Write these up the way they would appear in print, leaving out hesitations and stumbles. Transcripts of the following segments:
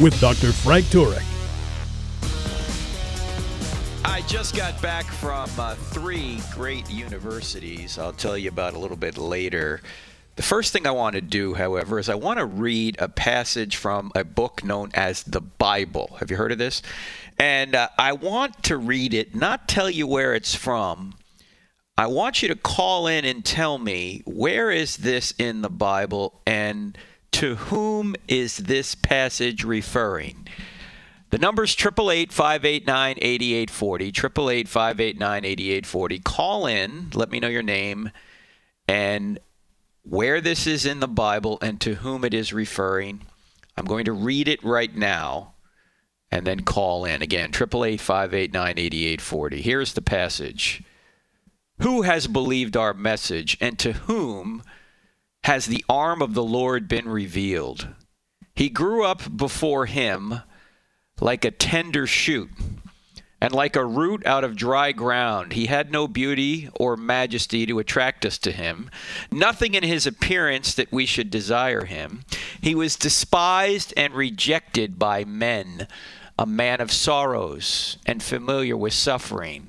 with Dr. Frank Turek. I just got back from three great universities. I'll tell you about a little bit later. The first thing I want to do, however, is I want to read a passage from a book known as the Bible. Have you heard of this? And I want to read it, not tell you where it's from. I want you to call in and tell me, where is this in the Bible and to whom is this passage referring? The number's 888-589-8840, 888-589-8840. Call in, let me know your name, and where this is in the Bible and to whom it is referring. I'm going to read it right now and then call in. Again, 888-589-8840. Here's the passage. Who has believed our message, and to whom has the arm of the Lord been revealed? He grew up before him like a tender shoot, and like a root out of dry ground. He had no beauty or majesty to attract us to him, nothing in his appearance that we should desire him. He was despised and rejected by men, a man of sorrows and familiar with suffering.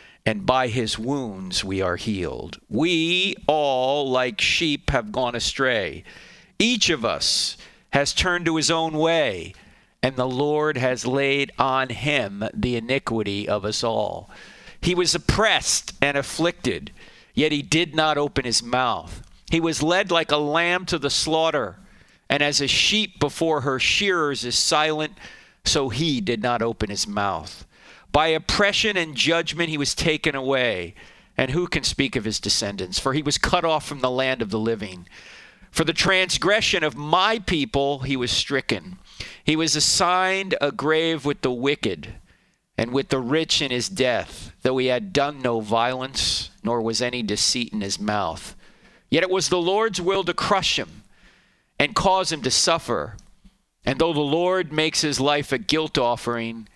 and by his wounds we are healed. We all, like sheep, have gone astray. Each of us has turned to his own way, and the Lord has laid on him the iniquity of us all. He was oppressed and afflicted, yet he did not open his mouth. He was led like a lamb to the slaughter, and as a sheep before her shearers is silent, so he did not open his mouth. By oppression and judgment he was taken away, and who can speak of his descendants? For he was cut off from the land of the living. For the transgression of my people he was stricken. He was assigned a grave with the wicked and with the rich in his death, though he had done no violence, nor was any deceit in his mouth. Yet it was the Lord's will to crush him and cause him to suffer. And though the Lord makes his life a guilt offering,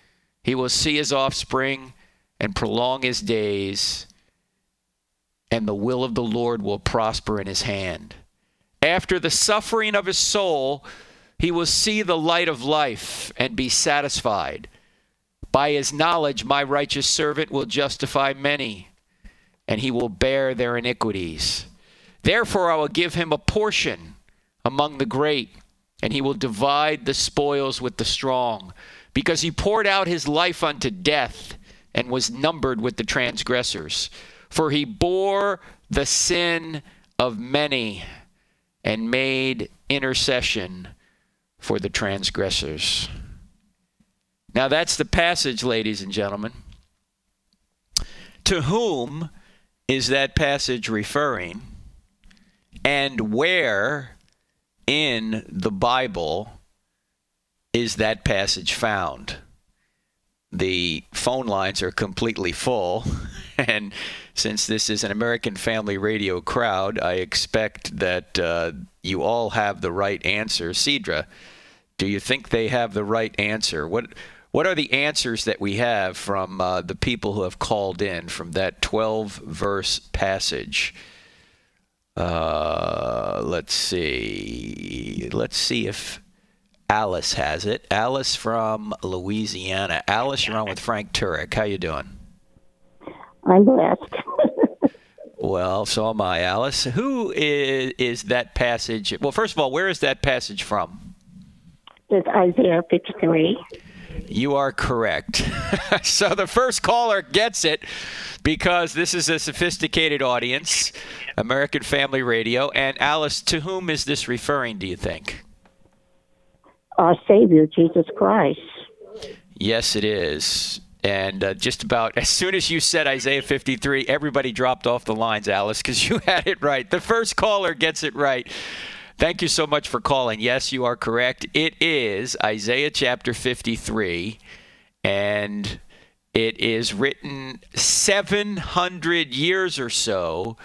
he will see his offspring and prolong his days, and the will of the Lord will prosper in his hand. After the suffering of his soul, he will see the light of life and be satisfied. By his knowledge, my righteous servant will justify many, and he will bear their iniquities. Therefore, I will give him a portion among the great, and he will divide the spoils with the strong. Because he poured out his life unto death and was numbered with the transgressors. For he bore the sin of many and made intercession for the transgressors. Now that's the passage, ladies and gentlemen. To whom is that passage referring? And where in the Bible is that passage found? The phone lines are completely full, and since this is an American Family Radio crowd, I expect that you all have the right answer. Cedra, do you think they have the right answer? What are the answers that we have from the people who have called in from that 12-verse passage? Let's see if Alice has it. Alice from Louisiana. Alice, you're on with Frank Turek. How you doing? I'm blessed. Well, so am I, Alice. Who is that passage? Well, first of all, where is that passage from? It's Isaiah 53. You are correct. So the first caller gets it because this is a sophisticated audience, American Family Radio. And Alice, to whom is this referring, do you think? Our Savior, Jesus Christ. Yes, it is. And just about as soon as you said Isaiah 53, everybody dropped off the lines, Alice, because you had it right. The first caller gets it right. Thank you so much for calling. Yes, you are correct. It is Isaiah chapter 53, and it is written 700 years or so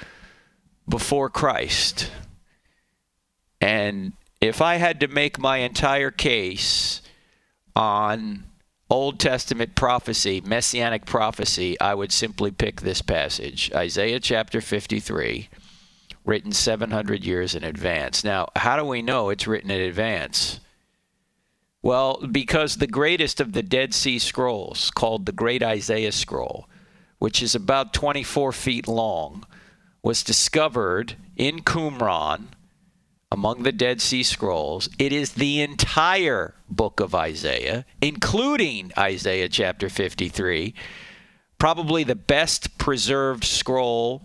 before Christ. And if I had to make my entire case on Old Testament prophecy, messianic prophecy, I would simply pick this passage, Isaiah chapter 53, written 700 years in advance. Now, how do we know it's written in advance? Well, because the greatest of the Dead Sea Scrolls, called the Great Isaiah Scroll, which is about 24 feet long, was discovered in Qumran among the Dead Sea Scrolls. It is the entire book of Isaiah, including Isaiah chapter 53, probably the best preserved scroll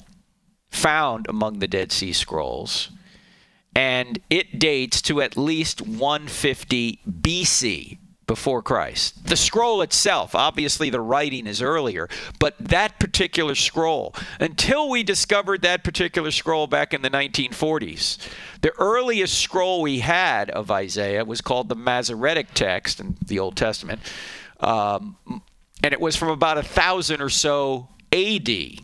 found among the Dead Sea Scrolls. And it dates to at least 150 BC, before Christ. The scroll itself, obviously the writing is earlier, but that particular scroll, until we discovered that particular scroll back in the 1940s, the earliest scroll we had of Isaiah was called the Masoretic Text in the Old Testament, and it was from about 1,000 or so A.D.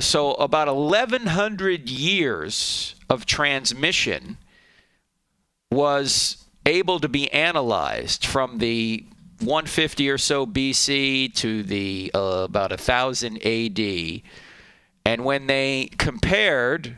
So about 1,100 years of transmission was able to be analyzed from the 150 or so BC to the about 1,000 AD. And when they compared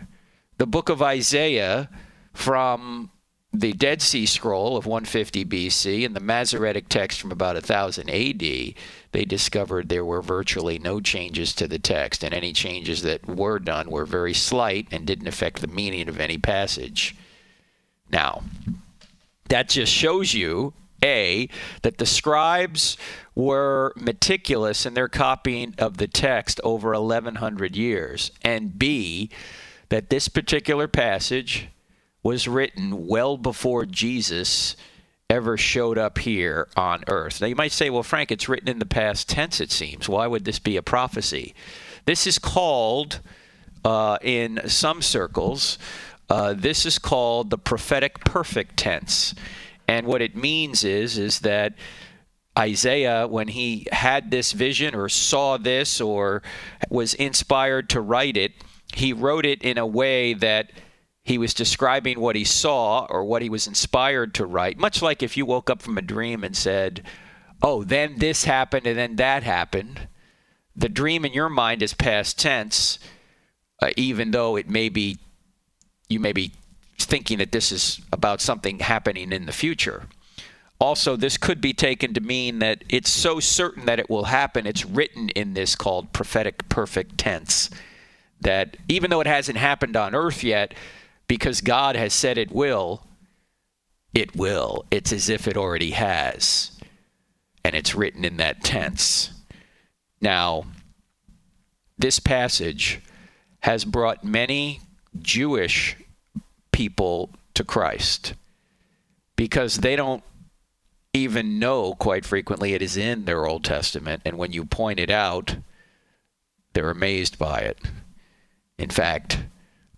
the book of Isaiah from the Dead Sea Scroll of 150 BC and the Masoretic text from about 1,000 AD, they discovered there were virtually no changes to the text, and any changes that were done were very slight and didn't affect the meaning of any passage. Now, that just shows you, A, that the scribes were meticulous in their copying of the text over 1,100 years, and B, that this particular passage was written well before Jesus ever showed up here on earth. Now, you might say, well, Frank, it's written in the past tense, it seems. Why would this be a prophecy? This is called, in some circles, this is called the prophetic perfect tense. And what it means is that Isaiah, when he had this vision or saw this or was inspired to write it, he wrote it in a way that he was describing what he saw or what he was inspired to write, much like if you woke up from a dream and said, oh, then this happened and then that happened. The dream in your mind is past tense, even though it may be you may be thinking that this is about something happening in the future. Also, this could be taken to mean that it's so certain that it will happen, it's written in this called prophetic perfect tense, that even though it hasn't happened on earth yet, because God has said it will, it will. It's as if it already has, and it's written in that tense. Now, this passage has brought many Jewish people to Christ because they don't even know, quite frequently, it is in their Old Testament, and when you point it out, they're amazed by it. In fact,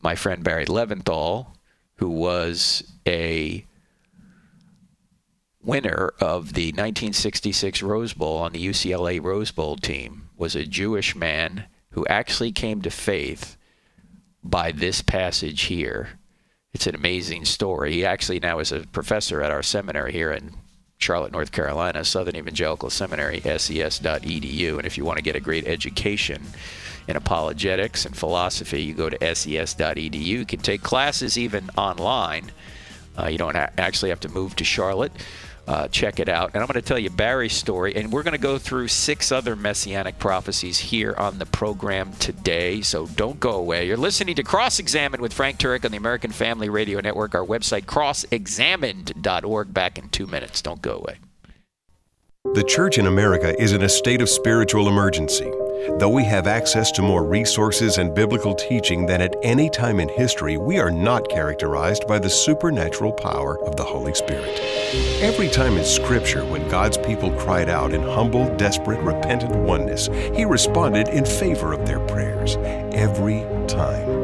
my friend Barry Leventhal, who was a winner of the 1966 Rose Bowl on the UCLA Rose Bowl team, was a Jewish man who actually came to faith by this passage here. It's an amazing story. He actually now is a professor at our seminary here in Charlotte, North Carolina, Southern Evangelical Seminary, ses.edu. And if you want to get a great education in apologetics and philosophy, you go to ses.edu. You can take classes even online. You don't actually have to move to Charlotte. Check it out. And I'm going to tell you Barry's story, and we're going to go through 6 other messianic prophecies here on the program today, so don't go away. You're listening to Cross Examined with Frank Turek on the American Family Radio Network. Our website, crossexamined.org. Back in 2 minutes. Don't go away. The church in America is in a state of spiritual emergency. Though we have access to more resources and biblical teaching than at any time in history, we are not characterized by the supernatural power of the Holy Spirit. Every time in Scripture when God's people cried out in humble, desperate, repentant oneness, He responded in favor of their prayers. Every time.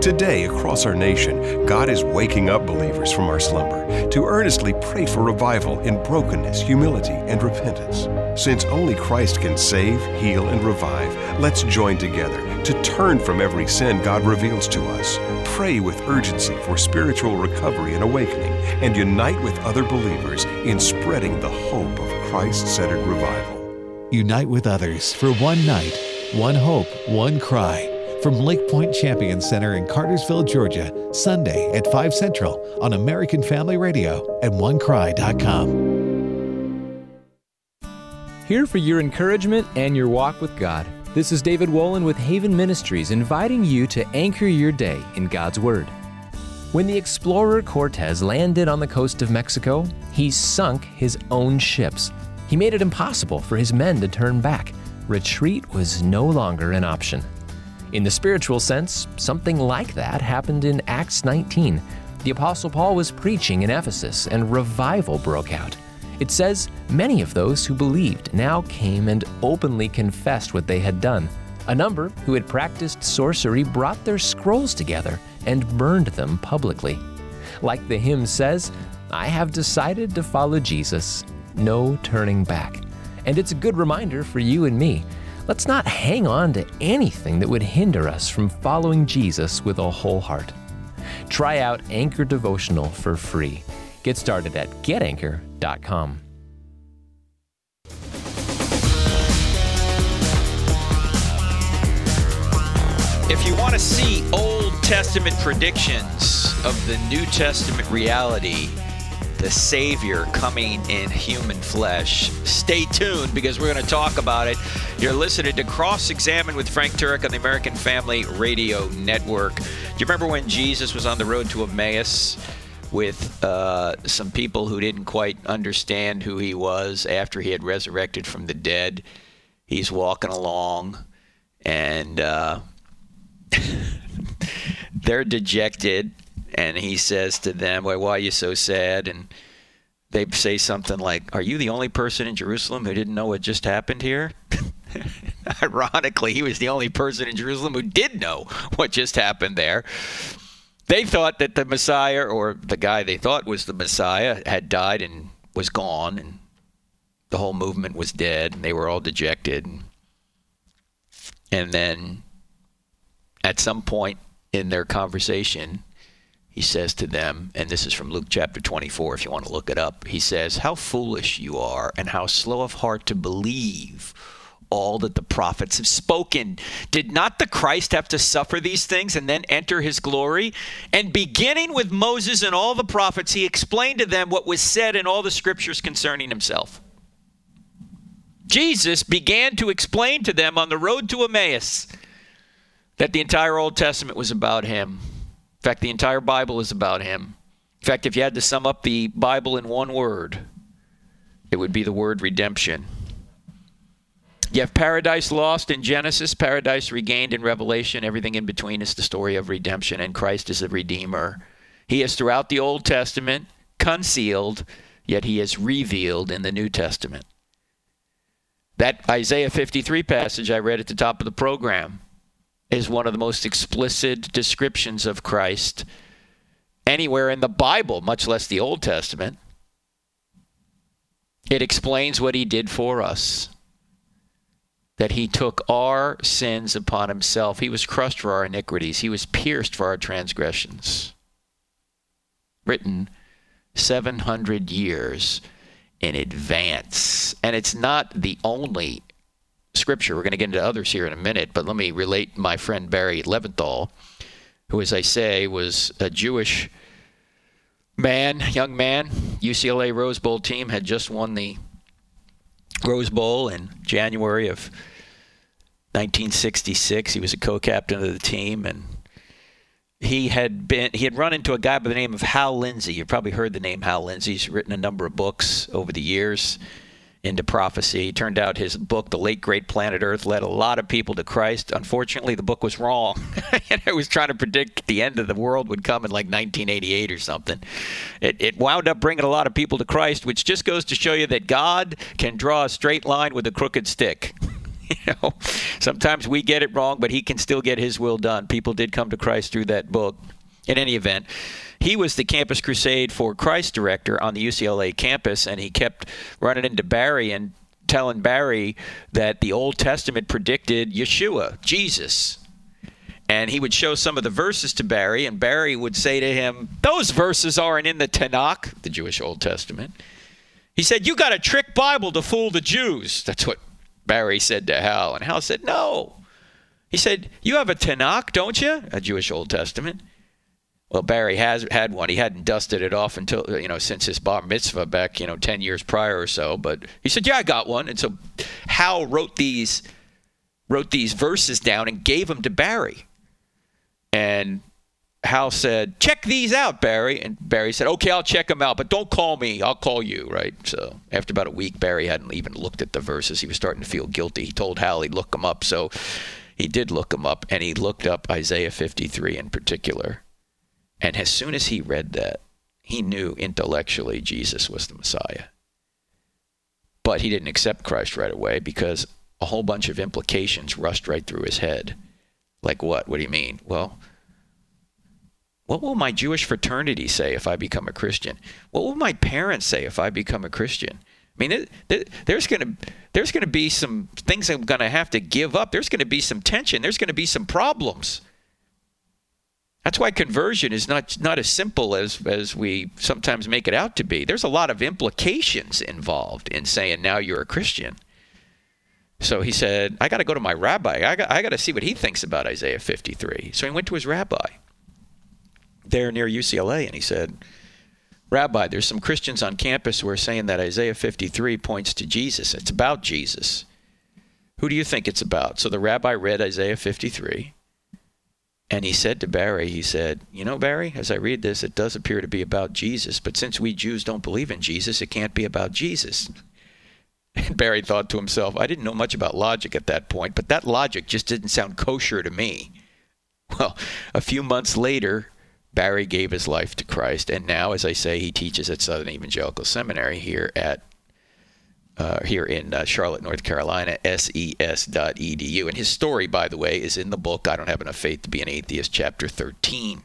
Today, across our nation, God is waking up believers from our slumber to earnestly pray for revival in brokenness, humility, and repentance. Since only Christ can save, heal, and revive, let's join together to turn from every sin God reveals to us, pray with urgency for spiritual recovery and awakening, and unite with other believers in spreading the hope of Christ-centered revival. Unite with others for one night, one hope, one cry. From Lake Point Champion Center in Cartersville, Georgia, Sunday at 5 Central on American Family Radio and onecry.com. Here for your encouragement and your walk with God. This is David Wolin with Haven Ministries, inviting you to anchor your day in God's Word. When the explorer Cortez landed on the coast of Mexico, he sunk his own ships. He made it impossible for his men to turn back. Retreat was no longer an option. In the spiritual sense, something like that happened in Acts 19. The Apostle Paul was preaching in Ephesus, and revival broke out. It says, many of those who believed now came and openly confessed what they had done. A number who had practiced sorcery brought their scrolls together and burned them publicly. Like the hymn says, I have decided to follow Jesus, no turning back. And it's a good reminder for you and me. Let's not hang on to anything that would hinder us from following Jesus with a whole heart. Try out Anchor Devotional for free. Get started at getanchor.com. If you want to see Old Testament predictions of the New Testament reality, the Savior coming in human flesh, stay tuned because we're going to talk about it. You're listening to Cross Examined with Frank Turek on the American Family Radio Network. Do you remember when Jesus was on the road to Emmaus with some people who didn't quite understand who he was after he had resurrected from the dead? He's walking along, and they're dejected, and he says to them, well, why are you so sad? And they say something like, are you the only person in Jerusalem who didn't know what just happened here? Ironically, he was the only person in Jerusalem who did know what just happened there. They thought that the Messiah, or the guy they thought was the Messiah, had died and was gone, and the whole movement was dead, and they were all dejected. And then at some point in their conversation, he says to them, and this is from Luke chapter 24 if you want to look it up, he says, how foolish you are and how slow of heart to believe all that the prophets have spoken. Did not the Christ have to suffer these things and then enter his glory? And beginning with Moses and all the prophets, he explained to them what was said in all the scriptures concerning himself. Jesus began to explain to them on the road to Emmaus that the entire Old Testament was about him. In fact, the entire Bible is about him. In fact, if you had to sum up the Bible in one word, it would be the word redemption. You have paradise lost in Genesis, paradise regained in Revelation. Everything in between is the story of redemption, and Christ is the Redeemer. He is throughout the Old Testament concealed, yet he is revealed in the New Testament. That Isaiah 53 passage I read at the top of the program is one of the most explicit descriptions of Christ anywhere in the Bible, much less the Old Testament. It explains what he did for us, that he took our sins upon himself. He was crushed for our iniquities. He was pierced for our transgressions. Written 700 years in advance. And it's not the only scripture. We're going to get into others here in a minute, but let me relate my friend Barry Leventhal, who, as I say, was a Jewish young man. UCLA Rose Bowl team had just won the Rose Bowl in January of 1966. He was a co-captain of the team, and he had run into a guy by the name of Hal Lindsey. You've probably heard the name Hal Lindsey. He's written a number of books over the years, into prophecy. It turned out his book, The Late Great Planet Earth, led a lot of people to Christ. Unfortunately, the book was wrong. And it was trying to predict the end of the world would come in like 1988 or something. It wound up bringing a lot of people to Christ, which just goes to show you that God can draw a straight line with a crooked stick. You know, sometimes we get it wrong, but he can still get his will done. People did come to Christ through that book. In any event, he was the Campus Crusade for Christ director on the UCLA campus, and he kept running into Barry and telling Barry that the Old Testament predicted Yeshua, Jesus. And he would show some of the verses to Barry, and Barry would say to him, those verses aren't in the Tanakh, the Jewish Old Testament. He said, you got a trick Bible to fool the Jews. That's what Barry said to Hal, and Hal said, no. He said, you have a Tanakh, don't you? A Jewish Old Testament. Well, Barry has had one. He hadn't dusted it off until, since his bar mitzvah back, 10 years prior or so. But he said, yeah, I got one. And so Hal wrote these verses down and gave them to Barry. And Hal said, check these out, Barry. And Barry said, okay, I'll check them out, but don't call me. I'll call you, right? So after about a week, Barry hadn't even looked at the verses. He was starting to feel guilty. He told Hal he'd look them up. So he did look them up, and he looked up Isaiah 53 in particular. And as soon as he read that, he knew intellectually Jesus was the Messiah. But he didn't accept Christ right away because a whole bunch of implications rushed right through his head. Like what? What do you mean? Well, what will my Jewish fraternity say if I become a Christian? What will my parents say if I become a Christian? I mean, there's going to be some things I'm going to have to give up. There's going to be some tension. There's going to be some problems. That's why conversion is not as simple as we sometimes make it out to be. There's a lot of implications involved in saying now you're a Christian. So he said, I got to go to my rabbi. I got to see what he thinks about Isaiah 53. So he went to his rabbi there near UCLA, and he said, Rabbi, there's some Christians on campus who are saying that Isaiah 53 points to Jesus. It's about Jesus. Who do you think it's about? So the rabbi read Isaiah 53. And he said to Barry, he said, Barry, as I read this, it does appear to be about Jesus. But since we Jews don't believe in Jesus, it can't be about Jesus. And Barry thought to himself, I didn't know much about logic at that point, but that logic just didn't sound kosher to me. Well, a few months later, Barry gave his life to Christ. And now, as I say, he teaches at Southern Evangelical Seminary here in Charlotte, North Carolina, ses.edu. And his story, by the way, is in the book, I Don't Have Enough Faith to Be an Atheist, chapter 13.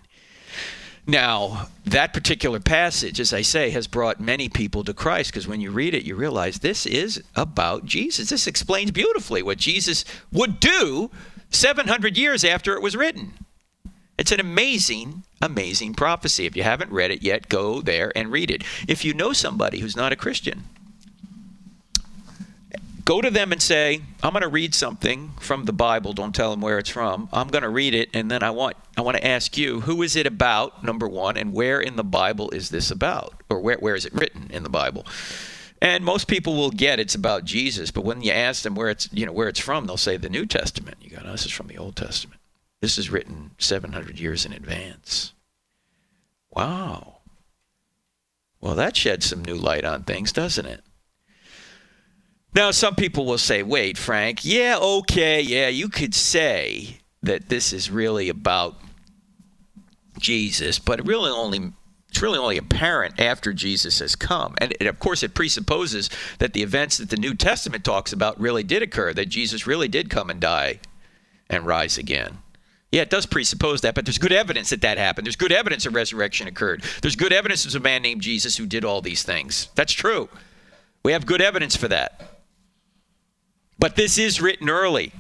Now, that particular passage, as I say, has brought many people to Christ, because when you read it, you realize this is about Jesus. This explains beautifully what Jesus would do 700 years after it was written. It's an amazing, amazing prophecy. If you haven't read it yet, go there and read it. If you know somebody who's not a Christian, go to them and say, I'm going to read something from the Bible. Don't tell them where it's from. I'm going to read it, and then I want to ask you, who is it about, number one, and where in the Bible is this about? Or where is it written in the Bible? And most people will get it's about Jesus, but when you ask them where it's, where it's from, they'll say the New Testament. You go, no, this is from the Old Testament. This is written 700 years in advance. Wow. Well, that sheds some new light on things, doesn't it? Now, some people will say, wait, Frank, you could say that this is really about Jesus, but it's really only apparent after Jesus has come. And of course, it presupposes that the events that the New Testament talks about really did occur, that Jesus really did come and die and rise again. Yeah, it does presuppose that, but there's good evidence that happened. There's good evidence a resurrection occurred. There's good evidence there's a man named Jesus who did all these things. That's true. We have good evidence for that. But this is written early.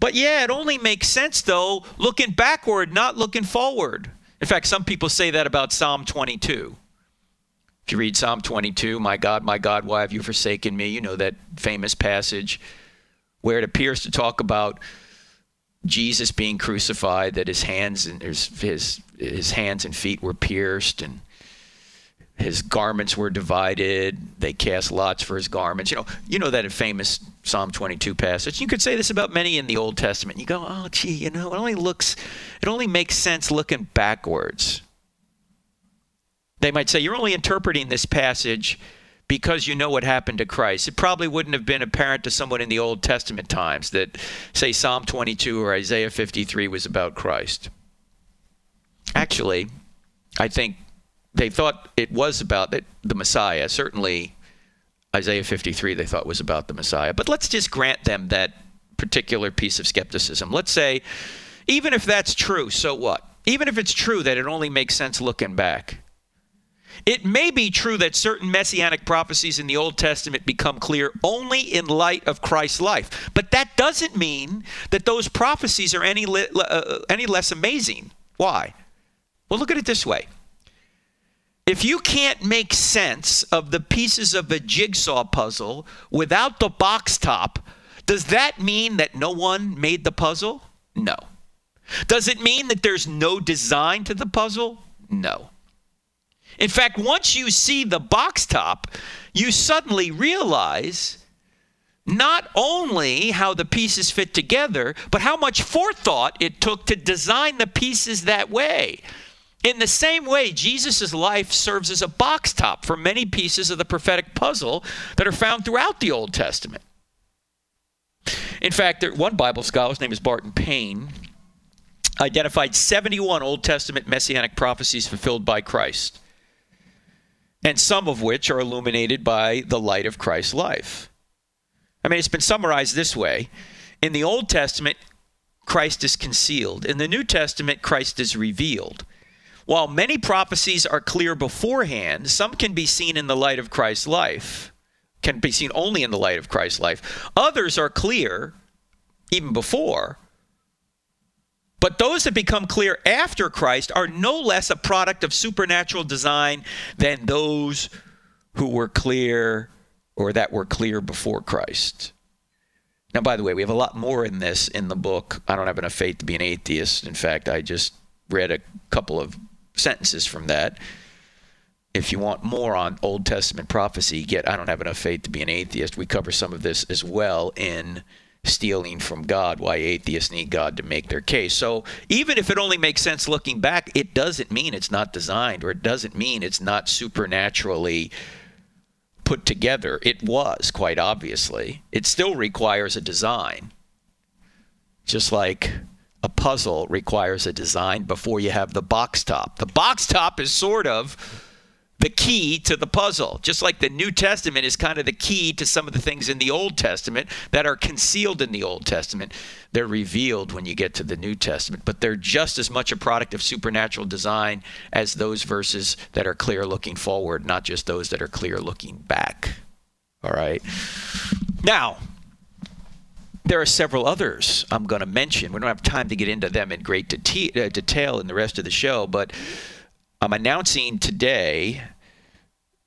But yeah, it only makes sense, though, looking backward, not looking forward. In fact, some people say that about Psalm 22. If you read Psalm 22, my God, why have you forsaken me? You know that famous passage where it appears to talk about Jesus being crucified, that his hands and feet were pierced, and his garments were divided. They cast lots for his garments. You know that famous Psalm 22 passage. You could say this about many in the Old Testament. You go, oh, gee, it only makes sense looking backwards. They might say, you're only interpreting this passage because you know what happened to Christ. It probably wouldn't have been apparent to someone in the Old Testament times that, say, Psalm 22 or Isaiah 53 was about Christ. Actually, I think they thought it was about the Messiah. Certainly, Isaiah 53 they thought was about the Messiah. But let's just grant them that particular piece of skepticism. Let's say, even if that's true, so what? Even if it's true that it only makes sense looking back. It may be true that certain messianic prophecies in the Old Testament become clear only in light of Christ's life. But that doesn't mean that those prophecies are any less amazing. Why? Well, look at it this way. If you can't make sense of the pieces of a jigsaw puzzle without the box top, does that mean that no one made the puzzle? No. Does it mean that there's no design to the puzzle? No. In fact, once you see the box top, you suddenly realize not only how the pieces fit together, but how much forethought it took to design the pieces that way. In the same way, Jesus' life serves as a box top for many pieces of the prophetic puzzle that are found throughout the Old Testament. In fact, one Bible scholar, his name is Barton Payne, identified 71 Old Testament messianic prophecies fulfilled by Christ, and some of which are illuminated by the light of Christ's life. I mean, it's been summarized this way. In the Old Testament, Christ is concealed. In the New Testament, Christ is revealed. While many prophecies are clear beforehand, some can be seen in the light of Christ's life, can be seen only in the light of Christ's life. Others are clear even before, but those that become clear after Christ are no less a product of supernatural design than those who were clear or that were clear before Christ. Now, by the way, we have a lot more in this in the book. I don't have enough faith to be an atheist. In fact, I just read a couple of sentences from that. If you want more on Old Testament prophecy, get I Don't Have Enough Faith to Be an Atheist. We cover some of this as well in Stealing from God, Why Atheists Need God to Make Their Case. So even if it only makes sense looking back, it doesn't mean it's not designed, or it doesn't mean it's not supernaturally put together. It was, quite obviously. It still requires a design, just like a puzzle requires a design before you have the box top. The box top is sort of the key to the puzzle, just like the New Testament is kind of the key to some of the things in the Old Testament that are concealed in the Old Testament. They're revealed when you get to the New Testament, but they're just as much a product of supernatural design as those verses that are clear looking forward, not just those that are clear looking back. All right. Now, there are several others I'm going to mention. We don't have time to get into them in great detail in the rest of the show, but I'm announcing today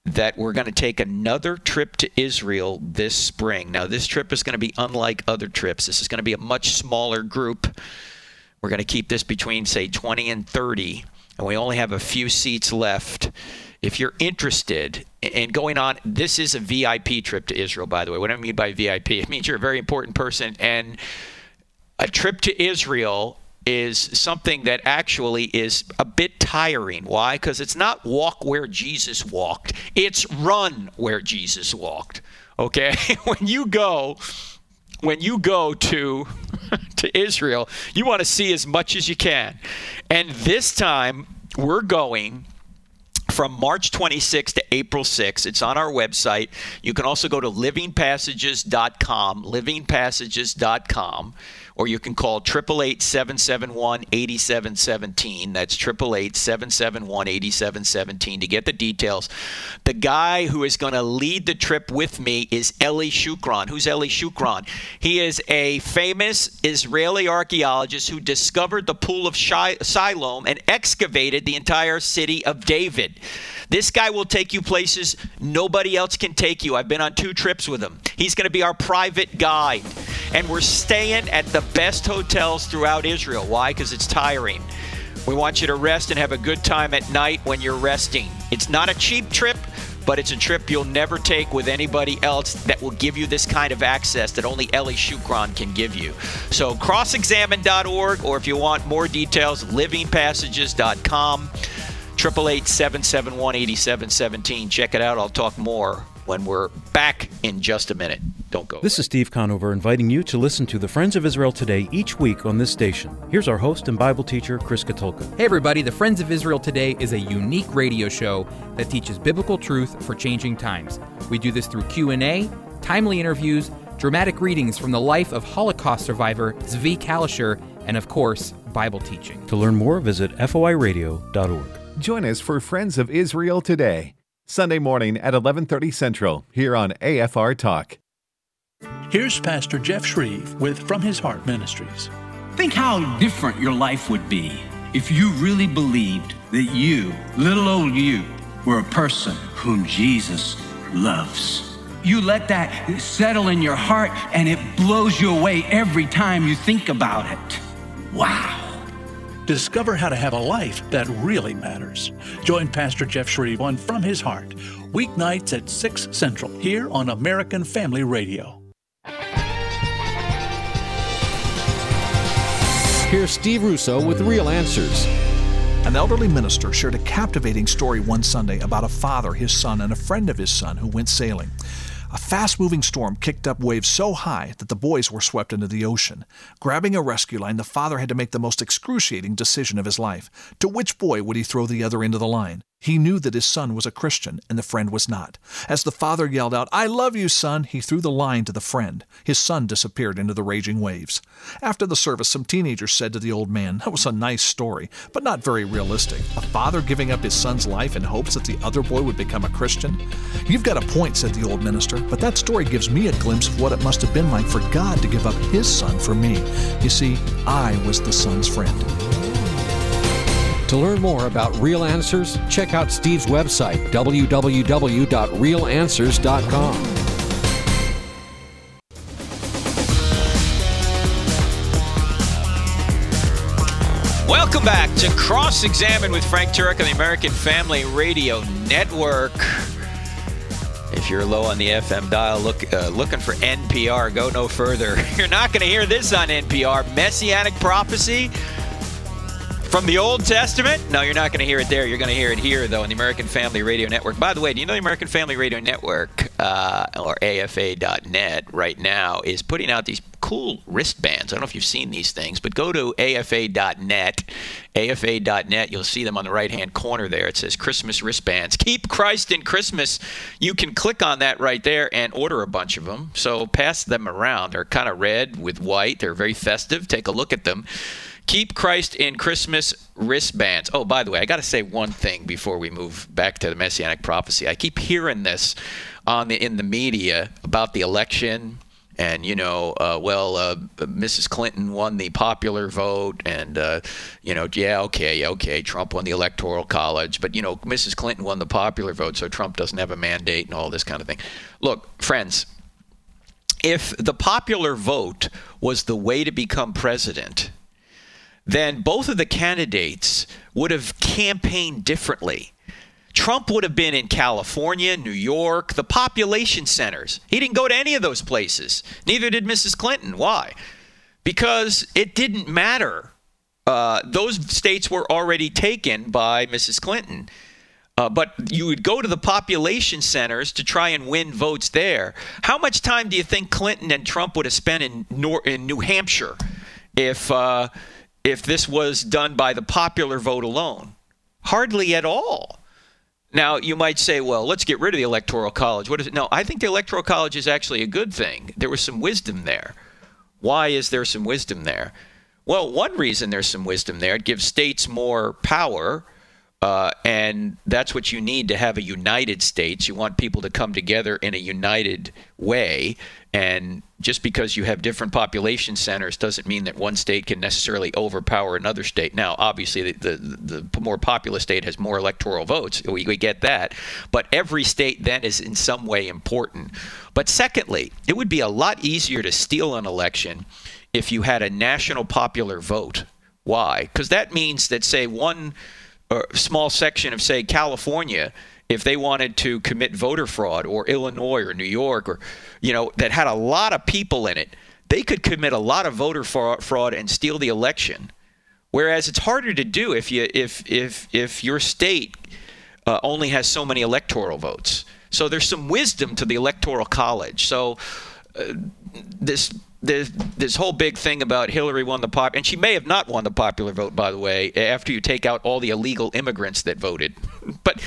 that we're going to take another trip to Israel this spring. Now, this trip is going to be unlike other trips. This is going to be a much smaller group. We're going to keep this between, say, 20 and 30, and we only have a few seats left. If you're interested in going on, this is a VIP trip to Israel, by the way. What do I mean by VIP? It means you're a very important person, and a trip to Israel is something that actually is a bit tiring. Why? Because it's not walk where Jesus walked. It's run where Jesus walked. Okay? When you go to Israel, you want to see as much as you can. And this time, we're going from March 26th to April 6th. It's on our website. You can also go to livingpassages.com, or you can call 888-771-8717. That's 888-771-8717 to get the details. The guy who is going to lead the trip with me is Eli Shukron. Who's Eli Shukron? He is a famous Israeli archaeologist who discovered the Pool of Siloam and excavated the entire city of David. This guy will take you places nobody else can take you. I've been on 2 trips with him. He's going to be our private guide. And we're staying at the best hotels throughout Israel. Why? Because it's tiring. We want you to rest and have a good time at night when you're resting. It's not a cheap trip, but it's a trip you'll never take with anybody else that will give you this kind of access that only Eli Shukron can give you. So crossexamined.org, or if you want more details, livingpassages.com. 888-771-8717. Check it out. I'll talk more when we're back in just a minute. Don't go away. This is Steve Conover inviting you to listen to the Friends of Israel Today each week on this station. Here's our host and Bible teacher, Chris Katulka. Hey, everybody. The Friends of Israel Today is a unique radio show that teaches biblical truth for changing times. We do this through Q&A, timely interviews, dramatic readings from the life of Holocaust survivor Zvi Kalischer, and, of course, Bible teaching. To learn more, visit foiradio.org. Join us for Friends of Israel Today, Sunday morning at 11:30 Central, here on AFR Talk. Here's Pastor Jeff Shreve with From His Heart Ministries. Think how different your life would be if you really believed that you, little old you, were a person whom Jesus loves. You let that settle in your heart, and it blows you away every time you think about it. Wow. Discover how to have a life that really matters. Join Pastor Jeff Shreve on From His Heart, weeknights at 6 Central, here on American Family Radio. Here's Steve Russo with Real Answers. An elderly minister shared a captivating story one Sunday about a father, his son, and a friend of his son who went sailing. A fast-moving storm kicked up waves so high that the boys were swept into the ocean. Grabbing a rescue line, the father had to make the most excruciating decision of his life. To which boy would he throw the other end of the line? He knew that his son was a Christian and the friend was not. As the father yelled out, "I love you, son," he threw the line to the friend. His son disappeared into the raging waves. After the service, some teenagers said to the old man, "That was a nice story, but not very realistic. A father giving up his son's life in hopes that the other boy would become a Christian?" "You've got a point," said the old minister, "but that story gives me a glimpse of what it must have been like for God to give up his son for me. You see, I was the son's friend." To learn more about Real Answers, check out Steve's website, www.realanswers.com. Welcome back to Cross Examined with Frank Turek on the American Family Radio Network. If you're low on the FM dial, looking for NPR, go no further. You're not going to hear this on NPR. Messianic prophecy from the Old Testament? No, you're not going to hear it there. You're going to hear it here, though, on the American Family Radio Network. By the way, do you know the American Family Radio Network, or AFA.net, right now, is putting out these cool wristbands. I don't know if you've seen these things, but go to AFA.net. AFA.net, you'll see them on the right-hand corner there. It says Christmas wristbands. Keep Christ in Christmas. You can click on that right there and order a bunch of them. So pass them around. They're kind of red with white. They're very festive. Take a look at them. Keep Christ in Christmas wristbands. Oh, by the way, I got to say one thing before we move back to the Messianic prophecy. I keep hearing this in the media about the election. And, Mrs. Clinton won the popular vote and, Trump won the Electoral College. But, Mrs. Clinton won the popular vote, so Trump doesn't have a mandate and all this kind of thing. Look, friends, if the popular vote was the way to become president, then both of the candidates would have campaigned differently. Trump would have been in California, New York, the population centers. He didn't go to any of those places. Neither did Mrs. Clinton. Why? Because it didn't matter. Those states were already taken by Mrs. Clinton. But you would go to the population centers to try and win votes there. How much time do you think Clinton and Trump would have spent in New Hampshire if this was done by the popular vote alone? Hardly at all. Now, you might say, well, let's get rid of the Electoral College. What is it? No, I think the Electoral College is actually a good thing. There was some wisdom there. Why is there some wisdom there? Well, one reason there's some wisdom there, it gives states more power, and that's what you need to have a united states. You want people to come together in a united way, and just because you have different population centers doesn't mean that one state can necessarily overpower another state. Now, obviously, the more populous state has more electoral votes. We get that. But every state then is in some way important. But secondly, it would be a lot easier to steal an election if you had a national popular vote. Why? Because that means that, say, one small section of, say, California, if they wanted to commit voter fraud, or Illinois or New York, or that had a lot of people in it, they could commit a lot of voter fraud and steal the election. Whereas it's harder to do if your state only has so many electoral votes. So there's some wisdom to the Electoral College. So this whole big thing about Hillary won the popular vote, and she may have not won the popular vote, by the way, after you take out all the illegal immigrants that voted. But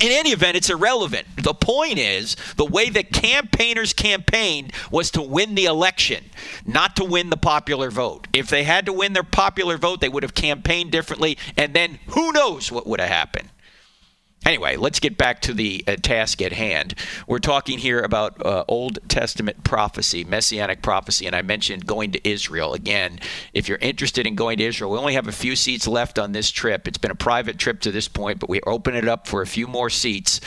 in any event, it's irrelevant. The point is, the way that campaigners campaigned was to win the election, not to win the popular vote. If they had to win their popular vote, they would have campaigned differently, and then who knows what would have happened. Anyway, let's get back to the task at hand. We're talking here about Old Testament prophecy, messianic prophecy, and I mentioned going to Israel. Again, if you're interested in going to Israel, we only have a few seats left on this trip. It's been a private trip to this point, but we open it up for a few more seats.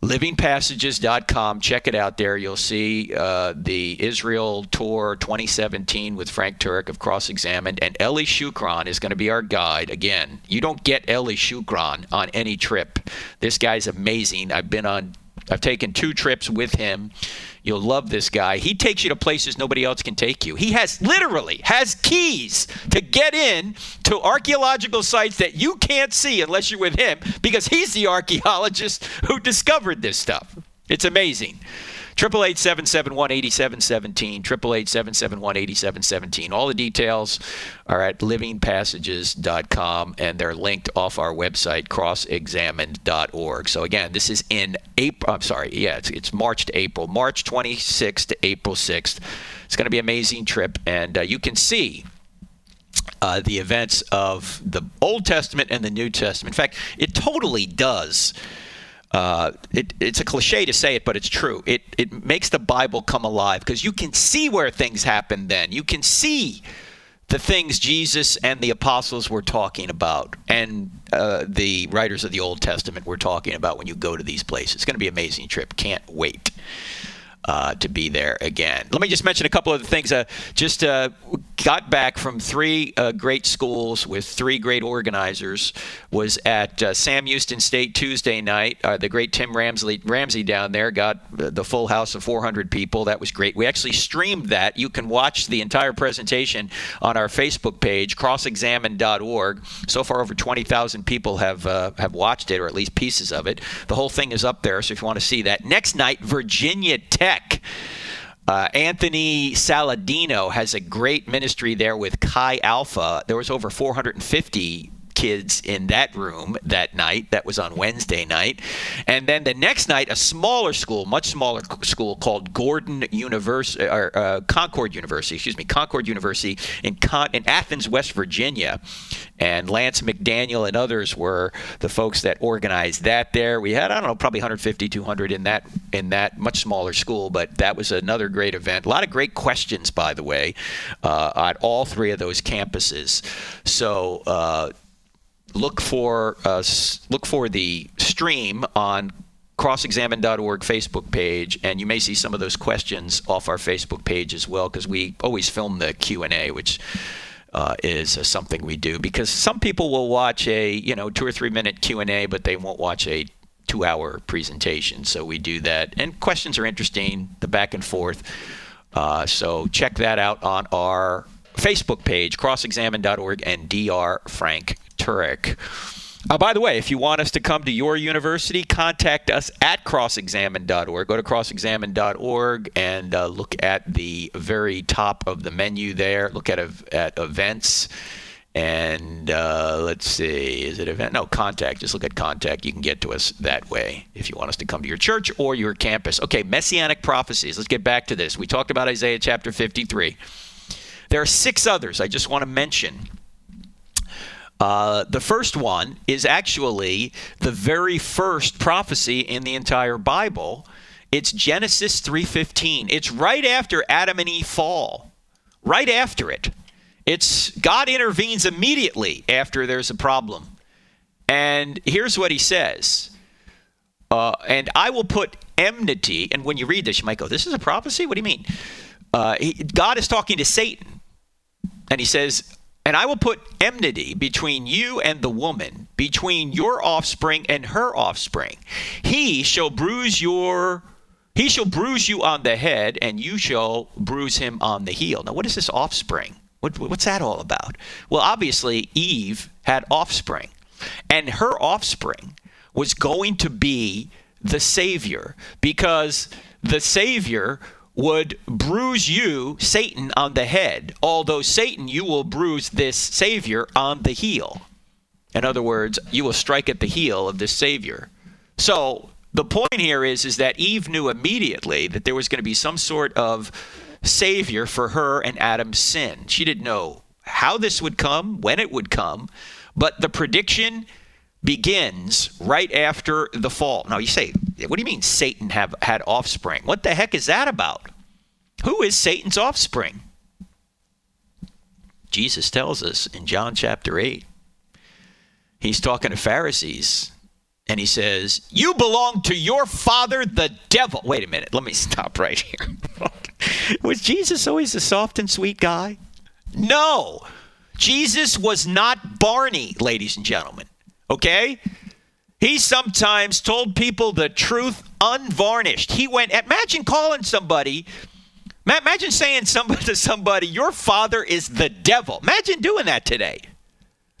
livingpassages.com. Check it out there. You'll see the Israel Tour 2017 with Frank Turek of Cross Examined. And Eli Shukron is going to be our guide. Again, you don't get Eli Shukron on any trip. This guy's amazing. I've taken 2 trips with him. You'll love this guy. He takes you to places nobody else can take you. He literally has keys to get in to archaeological sites that you can't see unless you're with him, because he's the archaeologist who discovered this stuff. It's amazing. 888-771-8717, 888-771-8717. All the details are at livingpassages.com, and they're linked off our website, crossexamined.org. So again, this is in April. I'm sorry, yeah, it's March to April, March 26th to April 6th. It's going to be an amazing trip, and you can see the events of the Old Testament and the New Testament. In fact, it totally does. It's a cliche to say it, but it's true. It makes the Bible come alive, because you can see where things happened then. You can see the things Jesus and the apostles were talking about, and the writers of the Old Testament were talking about when you go to these places. It's going to be an amazing trip. Can't wait to be there again. Let me just mention a couple of things. Just got back from 3 great schools with 3 great organizers. Was at Sam Houston State Tuesday night. The great Tim Ramsey down there got the full house of 400 people. That was great. We actually streamed that. You can watch the entire presentation on our Facebook page, crossexamine.org. So far, over 20,000 people have watched it, or at least pieces of it. The whole thing is up there, so if you want to see that. Next night, Virginia Tech. Anthony Saladino has a great ministry there with Chi Alpha. There was over 450 kids in that room that night. That was on Wednesday night. And then the next night, a smaller school, much smaller school called Concord University in Athens, West Virginia. And Lance McDaniel and others were the folks that organized that there. We had, I don't know, probably 150, 200 in that much smaller school, but that was another great event. A lot of great questions, by the way, at all 3 of those campuses. So, look for the stream on crossexamine.org Facebook page, and you may see some of those questions off our Facebook page as well, because we always film the Q&A, which is something we do, because some people will watch a 2 or 3 minute Q&A, but they won't watch a 2-hour presentation. So we do that, and questions are interesting, the back and forth. So check that out on our Facebook page, crossexamine.org, and Dr. Frank Turek. By the way, if you want us to come to your university, contact us at crossexamine.org. Go to crossexamine.org and look at the very top of the menu there. Look at events. And let's see, is it event? No, contact. Just look at contact. You can get to us that way if you want us to come to your church or your campus. Okay, messianic prophecies. Let's get back to this. We talked about Isaiah chapter 53. There are 6 others I just want to mention. The first one is actually the very first prophecy in the entire Bible. It's Genesis 3:15. It's right after Adam and Eve fall. Right after it. It's God intervenes immediately after there's a problem. And here's what he says. And I will put enmity. And when you read this, you might go, this is a prophecy? What do you mean? God is talking to Satan. And he says, and I will put enmity between you and the woman, between your offspring and her offspring. He shall bruise you on the head, and you shall bruise him on the heel. Now, what is this offspring? What's that all about? Well, obviously, Eve had offspring, and her offspring was going to be the Savior, because the Savior would bruise you, Satan, on the head, although Satan, you will bruise this Savior on the heel. In other words, you will strike at the heel of this Savior. So the point here is that Eve knew immediately that there was going to be some sort of Savior for her and Adam's sin. She didn't know how this would come, when it would come, but the prediction begins right after the fall. Now you say, what do you mean Satan had offspring? What the heck is that about? Who is Satan's offspring? Jesus tells us in John chapter 8. He's talking to Pharisees, and he says, you belong to your father, the devil. Wait a minute. Let me stop right here. Was Jesus always a soft and sweet guy? No. Jesus was not Barney, ladies and gentlemen. Okay? He sometimes told people the truth unvarnished. He went, imagine calling somebody, imagine saying to somebody, your father is the devil. Imagine doing that today.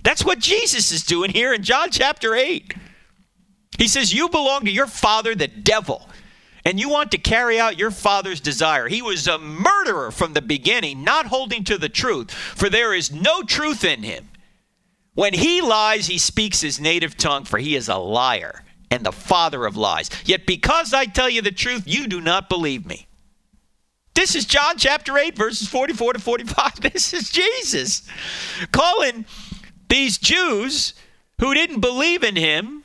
That's what Jesus is doing here in John chapter 8. He says, you belong to your father, the devil, and you want to carry out your father's desire. He was a murderer from the beginning, not holding to the truth, for there is no truth in him. When he lies, he speaks his native tongue, for he is a liar and the father of lies. Yet because I tell you the truth, you do not believe me. This is John chapter 8, verses 44 to 45. This is Jesus calling these Jews who didn't believe in him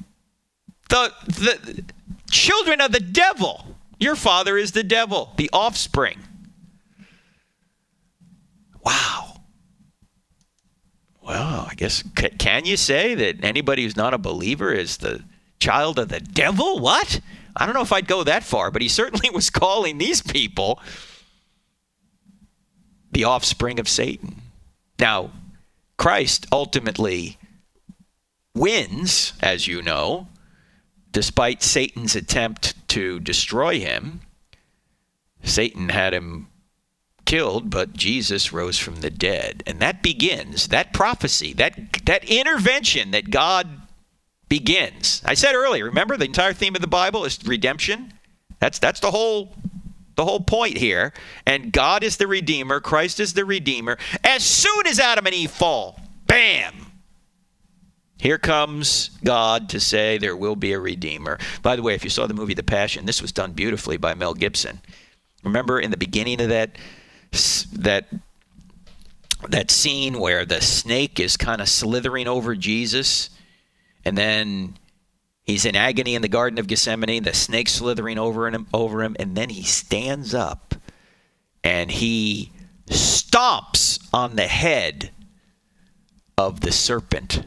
the children of the devil. Your father is the devil, the offspring. Wow. Well, I guess, can you say that anybody who's not a believer is the child of the devil? What? I don't know if I'd go that far, but he certainly was calling these people the offspring of Satan. Now, Christ ultimately wins, as you know, despite Satan's attempt to destroy him. Satan had him killed, but Jesus rose from the dead. And that begins, that prophecy, that intervention that God begins. I said earlier, remember the entire theme of the Bible is redemption? That's the whole point here. And God is the Redeemer, Christ is the Redeemer. As soon as Adam and Eve fall, bam! Here comes God to say there will be a Redeemer. By the way, if you saw the movie The Passion, this was done beautifully by Mel Gibson. Remember in the beginning of that scene where the snake is kind of slithering over Jesus, and then he's in agony in the Garden of Gethsemane, the snake slithering over him, and then he stands up and he stomps on the head of the serpent.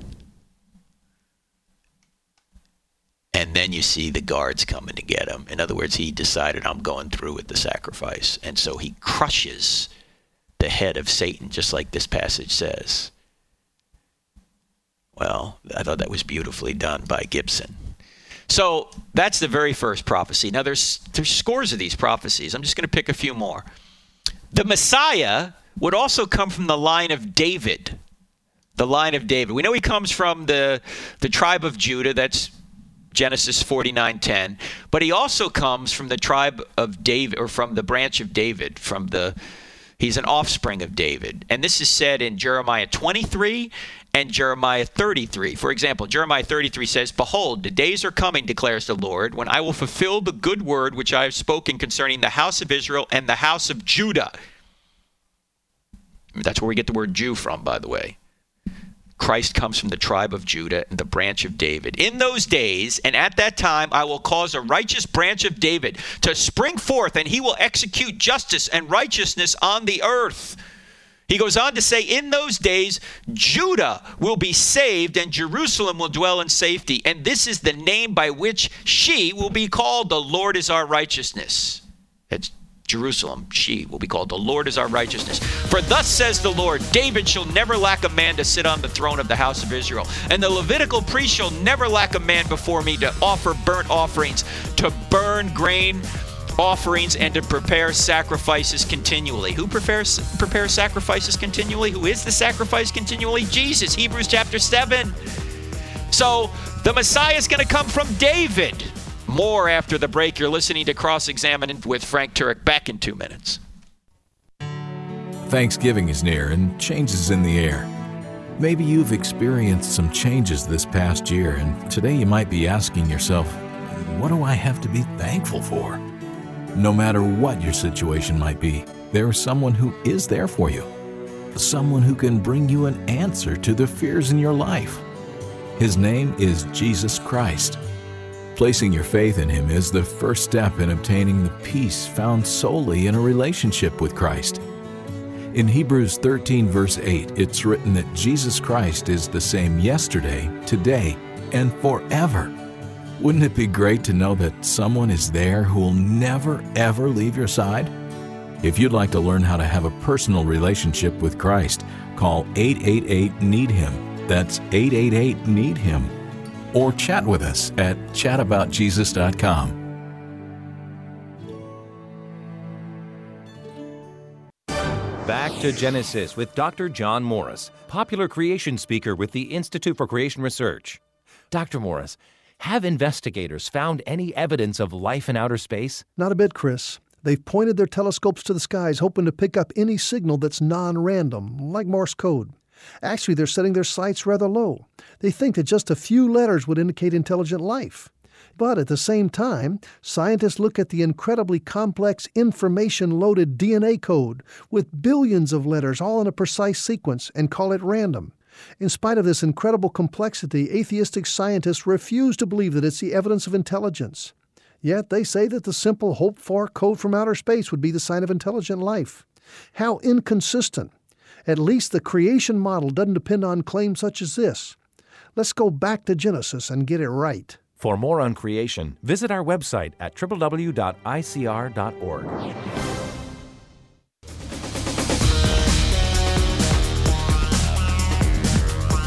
And then you see the guards coming to get him. In other words, he decided, I'm going through with the sacrifice. And so he crushes the head of Satan, just like this passage says. Well, I thought that was beautifully done by Gibson. So that's the very first prophecy. Now, there's scores of these prophecies. I'm just going to pick a few more. The Messiah would also come from the line of David. The line of David. We know he comes from the tribe of Judah. That's Genesis 49:10, but he also comes from the tribe of David, or from the branch of David, he's an offspring of David. And this is said in Jeremiah 23 and Jeremiah 33. For example, Jeremiah 33 says, behold, the days are coming, declares the Lord, when I will fulfill the good word which I have spoken concerning the house of Israel and the house of Judah. That's where we get the word Jew from, by the way. Christ comes from the tribe of Judah and the branch of David. In those days and at that time, I will cause a righteous branch of David to spring forth, and he will execute justice and righteousness on the earth. He goes on to say, in those days, Judah will be saved and Jerusalem will dwell in safety. And this is the name by which she will be called, the Lord is our righteousness. That's Jerusalem, she will be called, the Lord is our righteousness. For thus says the Lord, David shall never lack a man to sit on the throne of the house of Israel. And the Levitical priest shall never lack a man before me to offer burnt offerings, to burn grain offerings, and to prepare sacrifices continually. Who prepares sacrifices continually? Who is the sacrifice continually? Jesus, Hebrews chapter 7. So the Messiah is going to come from David. more after the break. You're listening to Cross Examined with Frank Turek. Back in 2 minutes. Thanksgiving is near and change is in the air. Maybe you've experienced some changes this past year, and today you might be asking yourself, what do I have to be thankful for? No matter what your situation might be, there is someone who is there for you, someone who can bring you an answer to the fears in your life. His name is Jesus Christ. Placing your faith in Him is the first step in obtaining the peace found solely in a relationship with Christ. In Hebrews 13, verse 8, it's written that Jesus Christ is the same yesterday, today, and forever. Wouldn't it be great to know that someone is there who will never, ever leave your side? If you'd like to learn how to have a personal relationship with Christ, call 888-NEED-HIM. That's 888-NEED-HIM. Or chat with us at chataboutjesus.com. Back to Genesis with Dr. John Morris, popular creation speaker with the Institute for Creation Research. Dr. Morris, have investigators found any evidence of life in outer space? Not a bit, Chris. They've pointed their telescopes to the skies, hoping to pick up any signal that's non-random, like Morse code. Actually, they're setting their sights rather low. They think that just a few letters would indicate intelligent life. But at the same time, scientists look at the incredibly complex information-loaded DNA code with billions of letters all in a precise sequence and call it random. In spite of this incredible complexity, atheistic scientists refuse to believe that it's the evidence of intelligence. Yet they say that the simple hoped-for code from outer space would be the sign of intelligent life. How inconsistent! At least the creation model doesn't depend on claims such as this. Let's go back to Genesis and get it right. For more on creation, visit our website at www.icr.org.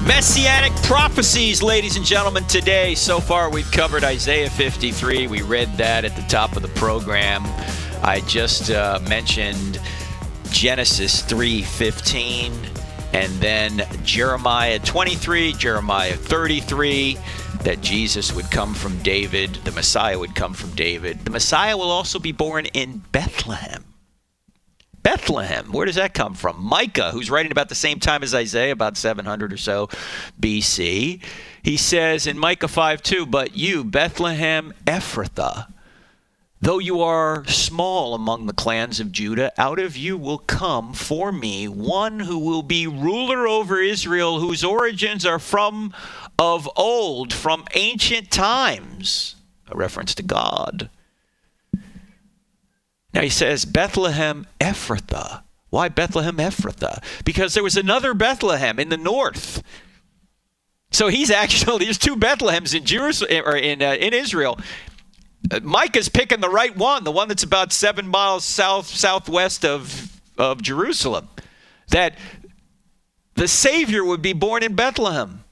Messianic prophecies, ladies and gentlemen, today. So far, we've covered Isaiah 53. We read that at the top of the program. I just mentioned Genesis 3:15, and then Jeremiah 23, Jeremiah 33. That Jesus would come from David, the Messiah would come from David. The Messiah will also be born in Bethlehem. Bethlehem, where does that come from? Micah, who's writing about the same time as Isaiah, about 700 or so BC, he says in Micah 5:2, "But you, Bethlehem Ephrathah, though you are small among the clans of Judah, out of you will come for me one who will be ruler over Israel, whose origins are from of old, from ancient times." A reference to God. Now he says, Bethlehem Ephrathah. Why Bethlehem Ephrathah? Because there was another Bethlehem in the north. So he's actually, there's two Bethlehems in Jerusalem, or in Israel. Micah's picking the right one, the one that's about 7 miles southwest of Jerusalem, that the Savior would be born in Bethlehem.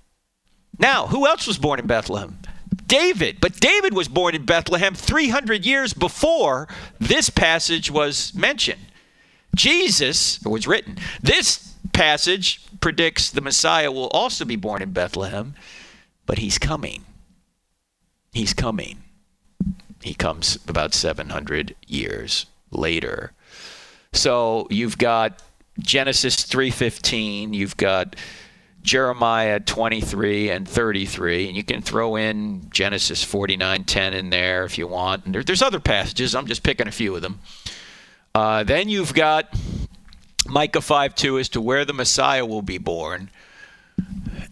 Now, who else was born in Bethlehem? David. But David was born in Bethlehem 300 years before this passage was mentioned. Jesus, or was written, this passage predicts the Messiah will also be born in Bethlehem, but he's coming. He's coming. He comes about 700 years later. So you've got Genesis 3:15, you've got Jeremiah 23 and 33, and you can throw in Genesis 49:10 in there if you want. And there's other passages. I'm just picking a few of them. Then you've got Micah 5:2 as to where the Messiah will be born.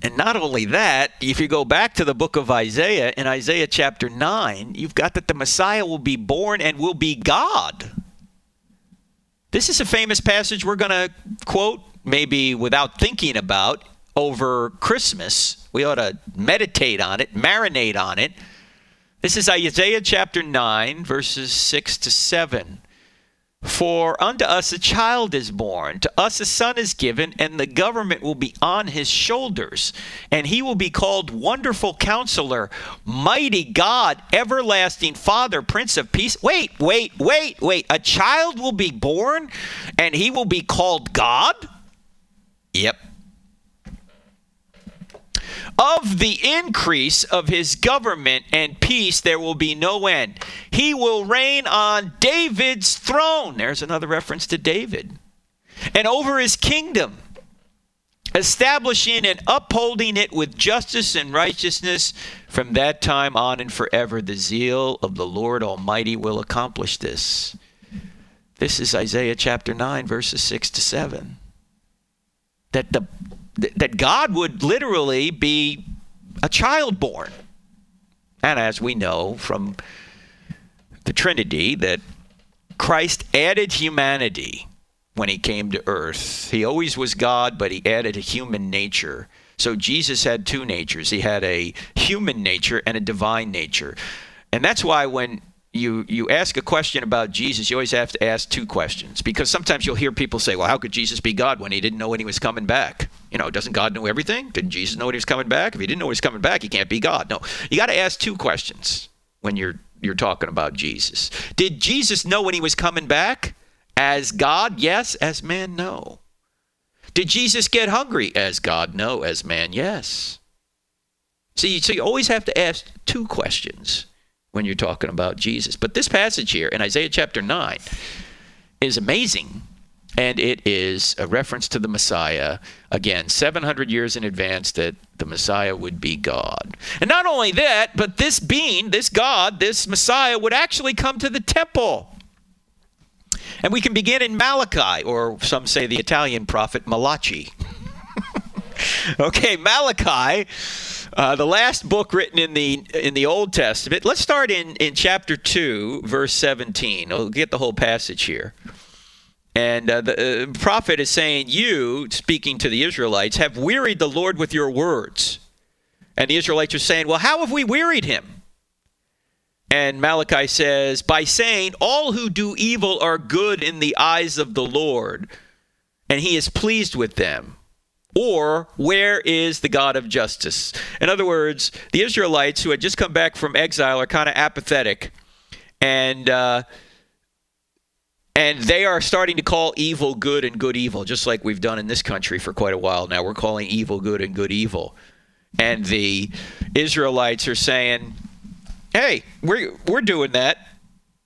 And not only that, if you go back to the book of Isaiah, in Isaiah chapter 9, you've got that the Messiah will be born and will be God. This is a famous passage we're going to quote, maybe without thinking about, over Christmas. We ought to meditate on it, marinate on it. This is Isaiah chapter 9, verses 6 to 7. "For unto us a child is born, to us a son is given, and the government will be on his shoulders. And he will be called Wonderful Counselor, Mighty God, Everlasting Father, Prince of Peace." Wait. A child will be born, and he will be called God? Yep. Of the increase of his government and peace there will be no end. He will reign on David's throne. There's another reference to David. And over his kingdom, establishing and upholding it with justice and righteousness from that time on and forever. The zeal of the Lord Almighty will accomplish this. This is Isaiah chapter 9, verses 6 to 7. That God would literally be a child born. And as we know from the Trinity, that Christ added humanity when he came to earth. He always was God, but he added a human nature. So Jesus had two natures. He had a human nature and a divine nature. And that's why when you ask a question about Jesus, you always have to ask two questions, because sometimes you'll hear people say, well, how could Jesus be God when he didn't know when he was coming back? You know, doesn't God know everything? Didn't Jesus know when he was coming back? If he didn't know when he was coming back, he can't be God. No, you got to ask two questions when you're talking about Jesus. Did Jesus know when he was coming back? As God, yes. As man, no. Did Jesus get hungry? As God, no. As man, yes. See, so you always have to ask two questions when you're talking about Jesus. But this passage here in Isaiah chapter 9 is amazing, and it is a reference to the Messiah. Again, 700 years in advance that the Messiah would be God. And not only that, but this being, this God, this Messiah would actually come to the temple. And we can begin in Malachi, or some say the Italian prophet Malachi. Okay, Malachi, the last book written in the Old Testament. Let's start in chapter 2, verse 17. We'll get the whole passage here. And the prophet is saying, you, speaking to the Israelites, have wearied the Lord with your words. And the Israelites are saying, well, how have we wearied him? And Malachi says, by saying, all who do evil are good in the eyes of the Lord, and he is pleased with them. Or, where is the God of justice? In other words, the Israelites who had just come back from exile are kind of apathetic, and they are starting to call evil good and good evil, just like we've done in this country for quite a while now. We're calling evil good and good evil. And the Israelites are saying, hey, we're doing that.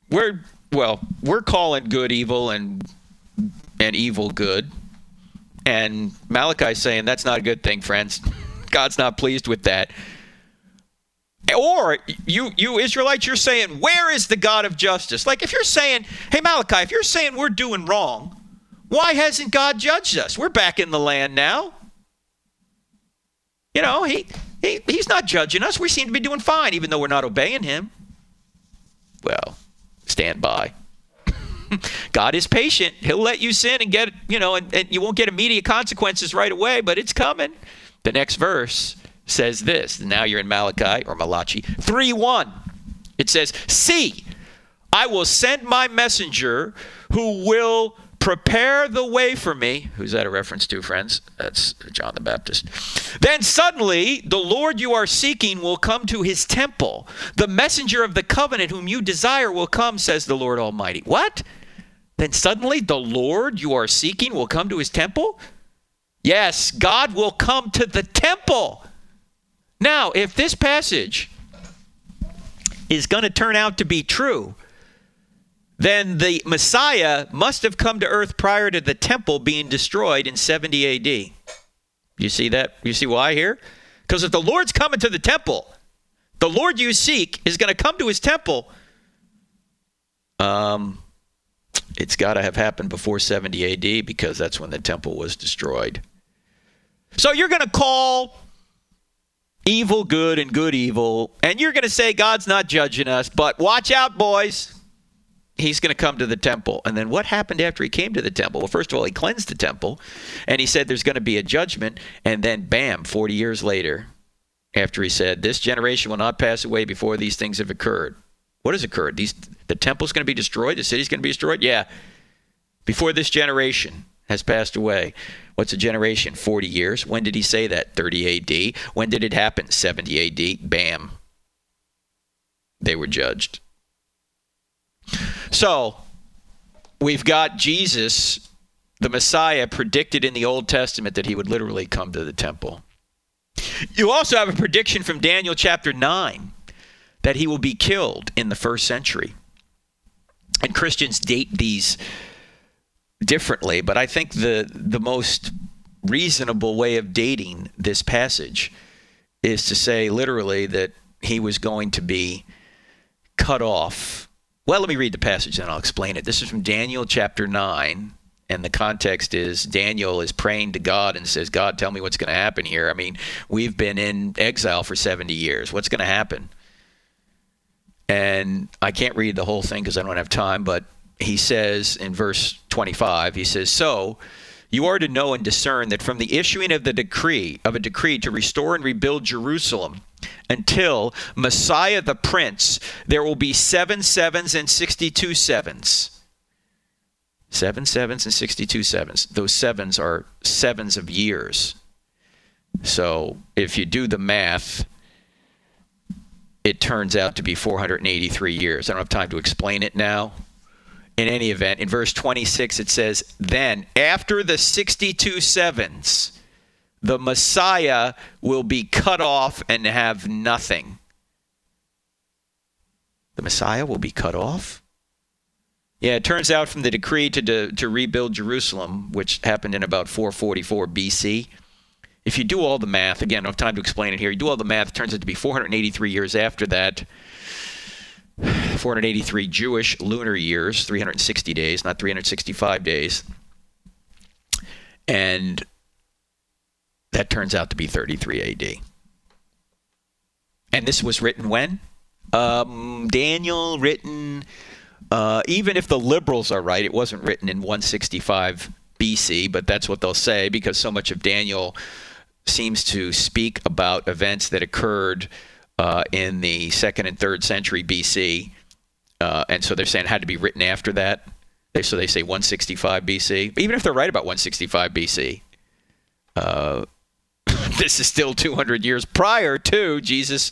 We're calling good evil and evil good. And Malachi's saying that's not a good thing, friends. God's not pleased with that. Or you Israelites, you're saying, where is the God of justice? Like if you're saying, hey Malachi, if you're saying we're doing wrong, why hasn't God judged us? We're back in the land now. You know, He's not judging us. We seem to be doing fine, even though we're not obeying him. Well, stand by. God is patient. He'll let you sin and get, you know, and you won't get immediate consequences right away, but it's coming. The next verse says this. Now you're in Malachi or Malachi 3:1. It says, see, I will send my messenger who will prepare the way for me. Who's that a reference to, friends? That's John the Baptist. Then suddenly the Lord you are seeking will come to his temple. The messenger of the covenant whom you desire will come, says the Lord Almighty. What? Then suddenly the Lord you are seeking will come to his temple? Yes, God will come to the temple. Now, if this passage is going to turn out to be true, then the Messiah must have come to earth prior to the temple being destroyed in 70 A.D. You see that? You see why here? Because if the Lord's coming to the temple, the Lord you seek is going to come to his temple. It's got to have happened before 70 A.D. because that's when the temple was destroyed. So you're going to call evil good and good evil, and you're going to say God's not judging us, but watch out, boys. He's going to come to the temple. And then what happened after he came to the temple? Well, first of all, he cleansed the temple, and he said there's going to be a judgment, and then bam, 40 years later, after he said, this generation will not pass away before these things have occurred. What has occurred? The temple's going to be destroyed? The city's going to be destroyed? Yeah. Before this generation has passed away. What's a generation? 40 years. When did he say that? 30 A.D. When did it happen? 70 A.D. Bam. They were judged. So, we've got Jesus, the Messiah, predicted in the Old Testament that he would literally come to the temple. You also have a prediction from Daniel chapter 9 that he will be killed in the first century. And Christians date these differently, but I think the most reasonable way of dating this passage is to say literally that he was going to be cut off. Well, let me read the passage, then I'll explain it. This is from Daniel chapter 9, and the context is Daniel is praying to God and says, God, tell me what's going to happen here. I mean, we've been in exile for 70 years. What's going to happen? And I can't read the whole thing because I don't have time, but he says in verse 25, he says, so you are to know and discern that from the issuing of a decree to restore and rebuild Jerusalem until Messiah the Prince, there will be 7 sevens and 62 sevens. 7 sevens and 62 sevens. Those sevens are sevens of years. So if you do the math, it turns out to be 483 years. I don't have time to explain it now. In any event, in verse 26, it says, then after the 62 sevens, the Messiah will be cut off and have nothing. The Messiah will be cut off? Yeah, it turns out from the decree to rebuild Jerusalem, which happened in about 444 BC, if you do all the math, again, I don't have time to explain it here, you do all the math, it turns out to be 483 years after that, 483 Jewish lunar years, 360 days, not 365 days, and that turns out to be 33 AD. And this was written when? Daniel written, even if the liberals are right, it wasn't written in 165 BC, but that's what they'll say because so much of Daniel seems to speak about events that occurred in the 2nd and 3rd century BC. And so they're saying it had to be written after that. So they say 165 BC. Even if they're right about 165 BC, this is still 200 years prior to Jesus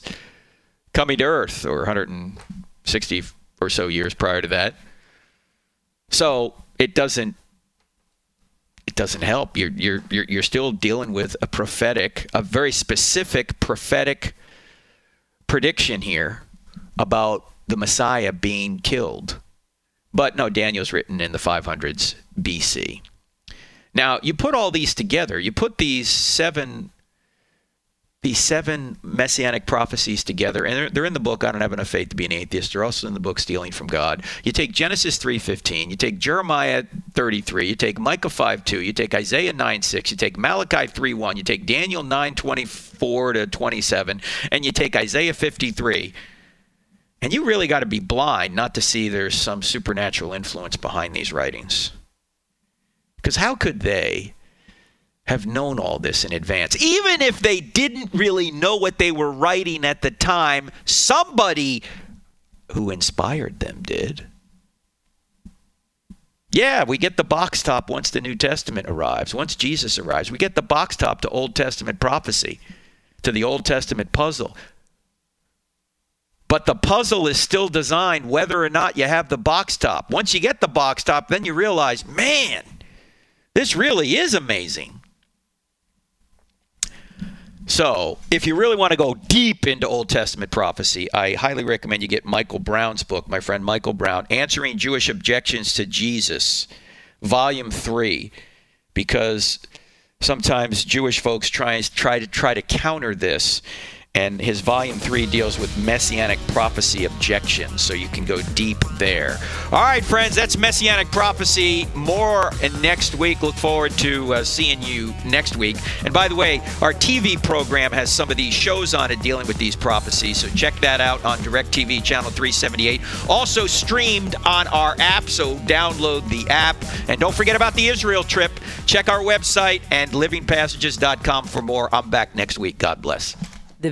coming to earth, or 160 or so years prior to that. So it doesn't help. You're still dealing with a very specific prophetic prediction here about the Messiah being killed. But no, Daniel's written in the 500s BC. Now, you put all these together. You put these seven messianic prophecies together, and they're in the book, I Don't Have Enough Faith to Be an Atheist. They're also in the book, Stealing from God. You take Genesis 3:15, you take Jeremiah 33, you take Micah 5:2, you take Isaiah 9:6, you take Malachi 3:1, you take Daniel 9:24 to 27, and you take Isaiah 53. And you really got to be blind not to see there's some supernatural influence behind these writings. Because how could they have known all this in advance? Even if they didn't really know what they were writing at the time, somebody who inspired them did. Yeah, we get the box top once the New Testament arrives. Once Jesus arrives, we get the box top to Old Testament prophecy, to the Old Testament puzzle. But the puzzle is still designed whether or not you have the box top. Once you get the box top, then you realize, man, this really is amazing. So, if you really want to go deep into Old Testament prophecy, I highly recommend you get Michael Brown's book, my friend Michael Brown, Answering Jewish Objections to Jesus, Volume 3, because sometimes Jewish folks try to counter this, and his Volume 3 deals with messianic prophecy objections, so you can go deep there. All right, friends, that's Messianic Prophecy. More next week. Look forward to seeing you next week. And by the way, our TV program has some of these shows on it dealing with these prophecies, so check that out on DirecTV Channel 378. Also streamed on our app, so download the app. And don't forget about the Israel trip. Check our website and livingpassages.com for more. I'm back next week. God bless. The